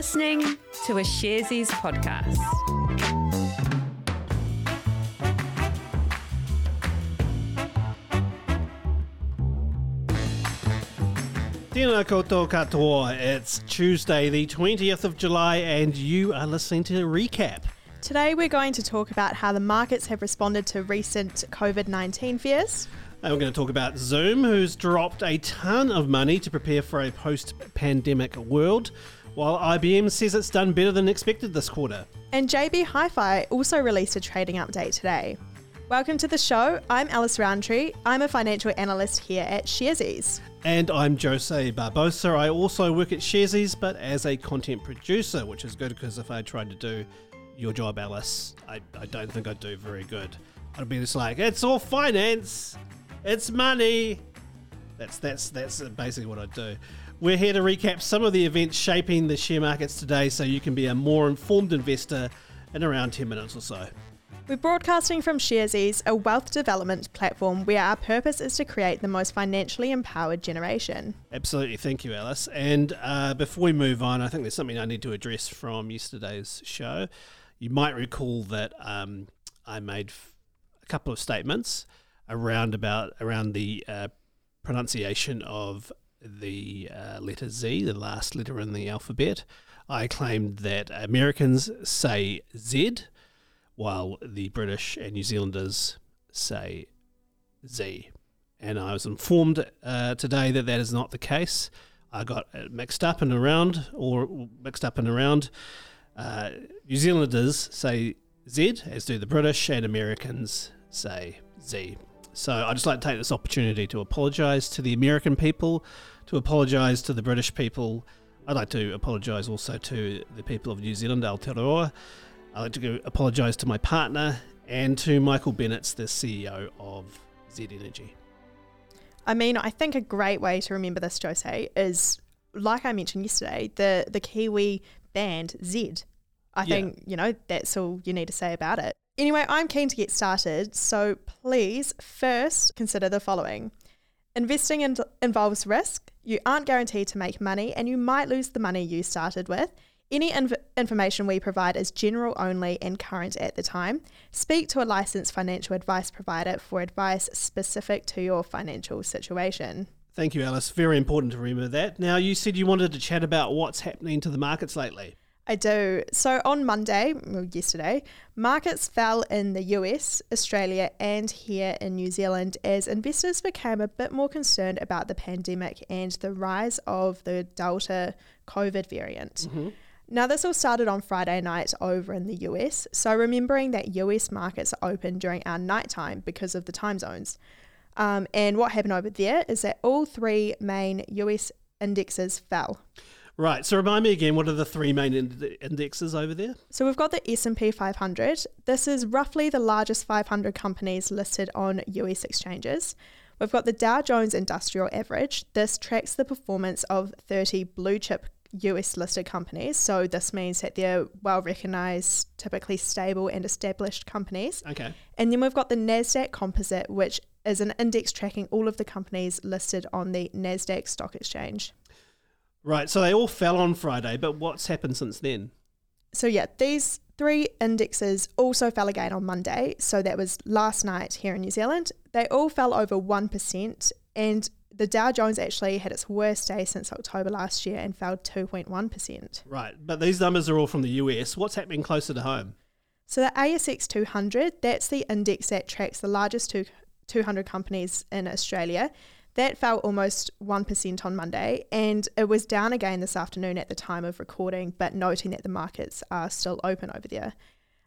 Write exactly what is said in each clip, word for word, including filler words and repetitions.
listening to a SharesEase podcast. Tēnā koutou katoa. It's Tuesday, the twentieth of July, and you are listening to Recap. Today we're going to talk about how the markets have responded to recent covid nineteen fears. And we're going to talk about Zoom, who's dropped a ton of money to prepare for a post-pandemic world, while I B M says it's done better than expected this quarter. And J B Hi-Fi also released a trading update today. Welcome to the show. I'm Alice Roundtree. I'm a financial analyst here at SharesEase. And I'm Jose Barbosa. I also work at SharesEase, but as a content producer, which is good because if I tried to do your job, Alice, I, I don't think I'd do very good. I'd be just like, it's all finance. It's money. That's that's that's basically what I do. We're here to recap some of the events shaping the share markets today so you can be a more informed investor in around ten minutes or so. We're broadcasting from SharesEase, a wealth development platform where our purpose is to create the most financially empowered generation. Absolutely. Thank you, Alice. And uh, before we move on, I think there's something I need to address from yesterday's show. You might recall that um, I made f- a couple of statements around about around the uh, pronunciation of the uh, letter Z, the last letter in the alphabet. I claimed that Americans say Z, while the British and New Zealanders say Z. And I was informed uh, today that that is not the case. I got mixed up and around, or mixed up and around. Uh, New Zealanders say Z, as do the British, and Americans say Z. So I'd just like to take this opportunity to apologise to the American people, to apologise to the British people. I'd like to apologise also to the people of New Zealand, Aotearoa. I'd like to apologise to my partner and to Michael Bennett, the C E O of Z Energy. I mean, I think a great way to remember this, Jose, is, like I mentioned yesterday, the, the Kiwi band Z. I yeah. think, you know, that's all you need to say about it. Anyway, I'm keen to get started, so please first consider the following. Investing in- involves risk, you aren't guaranteed to make money, and you might lose the money you started with. Any inv- information we provide is general only and current at the time. Speak to a licensed financial advice provider for advice specific to your financial situation. Thank you, Alice. Very important to remember that. Now, you said you wanted to chat about what's happening to the markets lately. I do. So on Monday, well, yesterday, markets fell in the U S, Australia and here in New Zealand as investors became a bit more concerned about the pandemic and the rise of the Delta COVID variant. Mm-hmm. Now, this all started on Friday night over in the U S, so remembering that U S markets are open during our nighttime because of the time zones. Um, and what happened over there is that all three main U S indexes fell. Right, so remind me again, what are the three main ind- indexes over there? So we've got the S and P five hundred. This is roughly the largest five hundred companies listed on U S exchanges. We've got the Dow Jones Industrial Average. This tracks the performance of thirty blue chip U S listed companies. So this means that they're well recognised, typically stable and established companies. Okay. And then we've got the NASDAQ Composite, which is an index tracking all of the companies listed on the NASDAQ Stock Exchange. Right, so they all fell on Friday, but what's happened since then? So yeah, these three indexes also fell again on Monday, so that was last night here in New Zealand. They all fell over one percent, and the Dow Jones actually had its worst day since October last year and fell two point one percent. Right, but these numbers are all from the U S. What's happening closer to home? So the A S X two hundred, that's the index that tracks the largest two hundred companies in Australia. That fell almost one percent on Monday, and it was down again this afternoon at the time of recording, but noting that the markets are still open over there.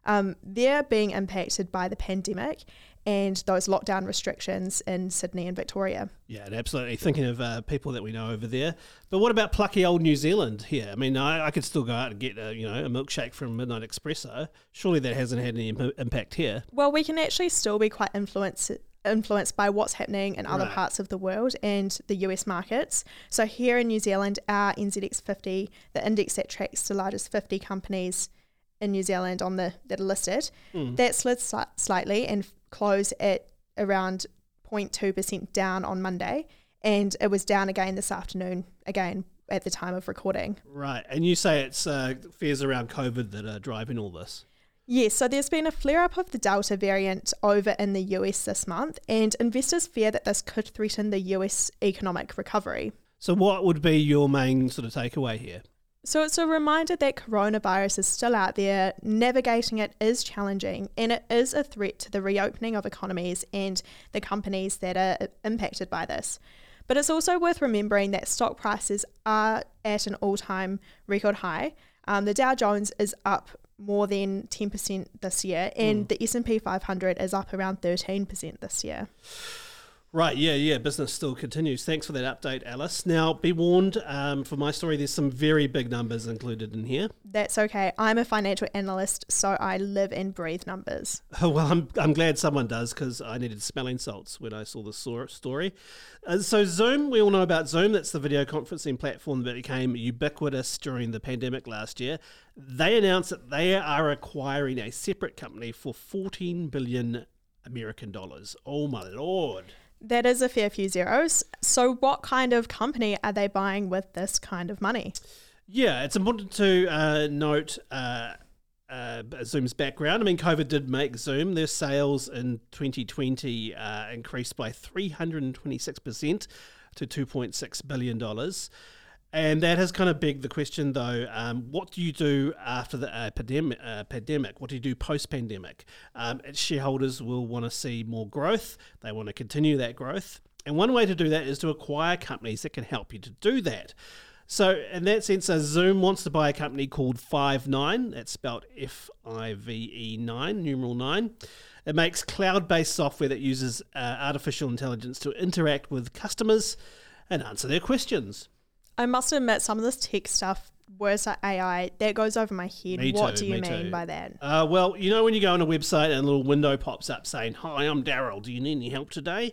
Um, they're being impacted by the pandemic and those lockdown restrictions in Sydney and Victoria. Yeah, and absolutely. Thinking of uh, people that we know over there. But what about plucky old New Zealand here? I mean, I, I could still go out and get a, you know, a milkshake from Midnight Espresso. Surely that hasn't had any imp- impact here. Well, we can actually still be quite influenced influenced by what's happening in other right. parts of the world and the U S markets. So here in New Zealand, our N Z X fifty, the index that tracks the largest fifty companies in New Zealand on the that are listed, mm. that slid sli- slightly and f- closed at around zero point two percent down on Monday, and it was down again this afternoon, again at the time of recording. Right. And you say it's uh, fears around COVID that are driving all this. Yes, so there's been a flare-up of the Delta variant over in the U S this month, and investors fear that this could threaten the U S economic recovery. So what would be your main sort of takeaway here? So it's a reminder that coronavirus is still out there, navigating it is challenging, and it is a threat to the reopening of economies and the companies that are impacted by this. But it's also worth remembering that stock prices are at an all-time record high. Um, the Dow Jones is up more than ten percent this year, and mm. the S and P five hundred is up around thirteen percent this year. Right, yeah, yeah, business still continues. Thanks for that update, Alice. Now, be warned, um, for my story, there's some very big numbers included in here. That's okay. I'm a financial analyst, so I live and breathe numbers. Oh, well, I'm I'm glad someone does, because I needed smelling salts when I saw this story. Uh, so Zoom, we all know about Zoom. That's the video conferencing platform that became ubiquitous during the pandemic last year. They announced that they are acquiring a separate company for fourteen billion dollars American dollars. Oh, my Lord. That is a fair few zeros. So what kind of company are they buying with this kind of money? Yeah, it's important to uh, note uh, uh, Zoom's background. I mean, COVID did make Zoom. Their sales in twenty twenty uh, increased by three hundred twenty-six percent to two point six billion dollars. And that has kind of begged the question, though, um, what do you do after the uh, pandem- uh, pandemic? What do you do post-pandemic? Um, shareholders will want to see more growth. They want to continue that growth. And one way to do that is to acquire companies that can help you to do that. So in that sense, uh, Zoom wants to buy a company called Five nine. That's spelled F I V E nine, numeral nine. It makes cloud-based software that uses uh, artificial intelligence to interact with customers and answer their questions. I must admit, some of this tech stuff, words like A I, that goes over my head. Me what too, do you me mean too. by that? Uh, well, you know when you go on a website and a little window pops up saying, "Hi, I'm Daryl. Do you need any help today?"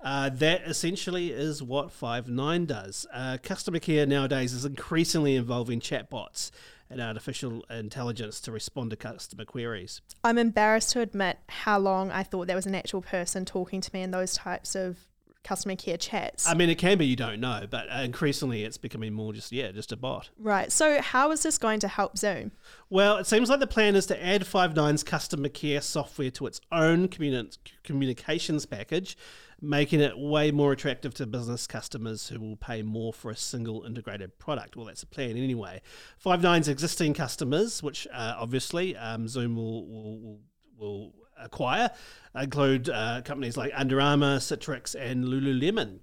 Uh, that essentially is what Five nine does. Uh, customer care nowadays is increasingly involving chatbots and artificial intelligence to respond to customer queries. I'm embarrassed to admit how long I thought there was an actual person talking to me in those types of customer care chats. I mean, it can be, you don't know, but increasingly it's becoming more just, yeah, just a bot. Right. So how is this going to help Zoom? Well, it seems like the plan is to add Five nine's customer care software to its own communi- communications package, making it way more attractive to business customers who will pay more for a single integrated product. Well, that's the plan anyway. Five nine's existing customers, which uh, obviously um, Zoom will will, will acquire, include uh, companies like Under Armour, Citrix and Lululemon.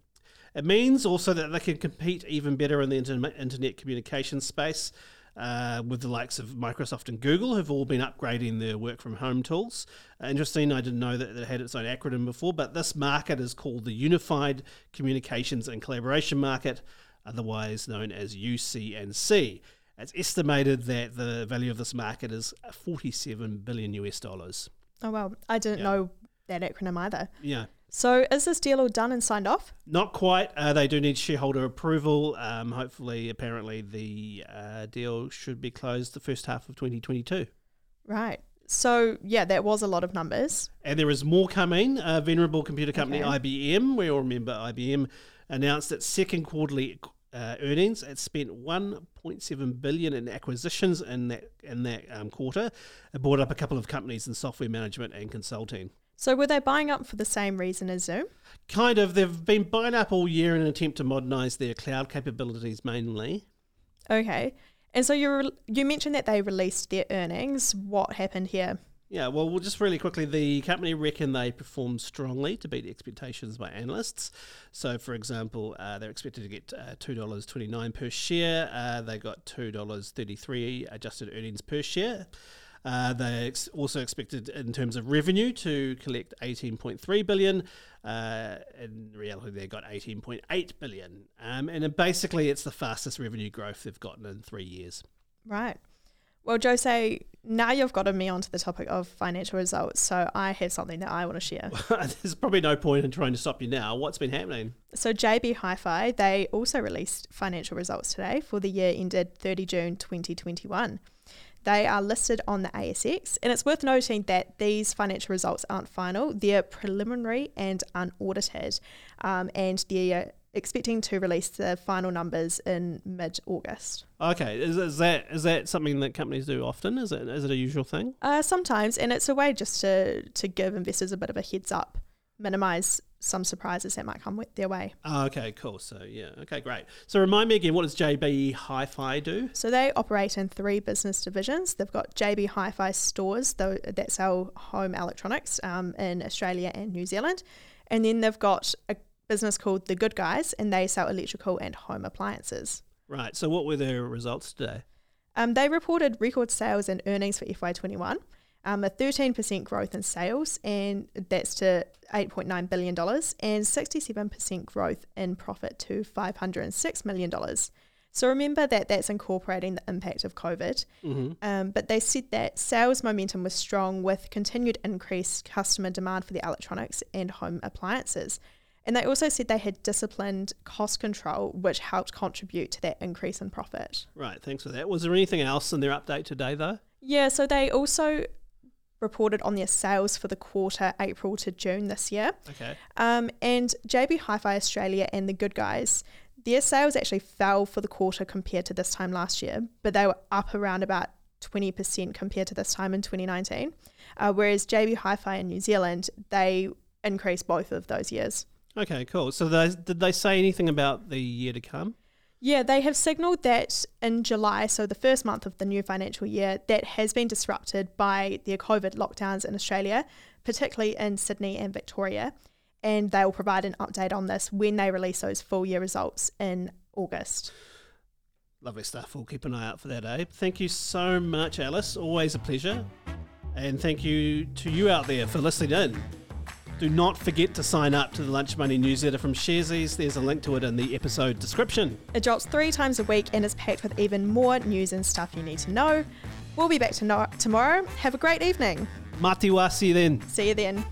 It means also that they can compete even better in the inter- internet communication space uh, with the likes of Microsoft and Google, who've all been upgrading their work from home tools. Uh, interesting, I didn't know that it had its own acronym before, but this market is called the Unified Communications and Collaboration Market, otherwise known as U C N C. It's estimated that the value of this market is forty-seven billion U S dollars. Oh, well, I didn't yeah. know that acronym either. Yeah. So is this deal all done and signed off? Not quite. Uh, they do need shareholder approval. Um, hopefully, apparently, the uh, deal should be closed the first half of twenty twenty-two. Right. So, yeah, that was a lot of numbers. And there is more coming. Uh, venerable computer company okay. I B M, we all remember I B M, announced its second quarterly uh, earnings. It spent one point seven billion dollars in acquisitions in that in that um, quarter. It bought up a couple of companies in software management and consulting. So were they buying up for the same reason as Zoom? Kind of. They've been buying up all year in an attempt to modernise their cloud capabilities mainly. Okay. And so you re- you mentioned that they released their earnings. What happened here? Yeah, well, well, just really quickly, the company reckon they performed strongly to beat expectations by analysts. So, for example, uh, they're expected to get uh, two dollars twenty-nine per share. Uh, they got two dollars thirty-three adjusted earnings per share. Uh, they ex- also expected, in terms of revenue, to collect eighteen point three billion dollars. Uh, in reality, they got eighteen point eight billion dollars. Um, and it basically, it's the fastest revenue growth they've gotten in three years. Right. Well, Jose, now you've gotten me onto the topic of financial results, so I have something that I want to share. There's probably no point in trying to stop you now. What's been happening? So J B Hi-Fi, they also released financial results today for the year ended thirty June twenty twenty-one. They are listed on the A S X, and it's worth noting that these financial results aren't final. They're preliminary and unaudited, um, and the expecting to release the final numbers in mid-August. Okay, is, is that is that something that companies do often? Is it is it a usual thing? Uh, sometimes, and it's a way just to to give investors a bit of a heads up, minimise some surprises that might come with their way. Oh, okay, cool. So yeah, okay, great. So remind me again, what does J B Hi-Fi do? So they operate in three business divisions. They've got J B Hi-Fi stores, though, that sell home electronics um, in Australia and New Zealand, and then they've got a business called The Good Guys, and they sell electrical and home appliances. Right. So what were their results today? Um, they reported record sales and earnings for F Y twenty-one. Um, a thirteen percent growth in sales, and that's to eight point nine billion dollars, and sixty-seven percent growth in profit to five hundred six million dollars. So remember that that's incorporating the impact of COVID. Mm-hmm. Um, but they said that sales momentum was strong with continued increased customer demand for the electronics and home appliances. And they also said they had disciplined cost control, which helped contribute to that increase in profit. Right, thanks for that. Was there anything else in their update today, though? Yeah, so they also reported on their sales for the quarter April to June this year. Okay. Um, and J B Hi-Fi Australia and The Good Guys, their sales actually fell for the quarter compared to this time last year, but they were up around about twenty percent compared to this time in twenty nineteen, uh, whereas J B Hi-Fi in New Zealand, they increased both of those years. Okay, cool. So they, did they say anything about the year to come? Yeah, they have signalled that in July, so the first month of the new financial year, that has been disrupted by the COVID lockdowns in Australia, particularly in Sydney and Victoria, and they will provide an update on this when they release those full year results in August. Lovely stuff. We'll keep an eye out for that, eh? Thank you so much, Alice. Always a pleasure. And thank you to you out there for listening in. Do not forget to sign up to the Lunch Money newsletter from SharesEase. There's a link to it in the episode description. It drops three times a week and is packed with even more news and stuff you need to know. We'll be back to no- tomorrow. Have a great evening. Mati wasi then. See you then.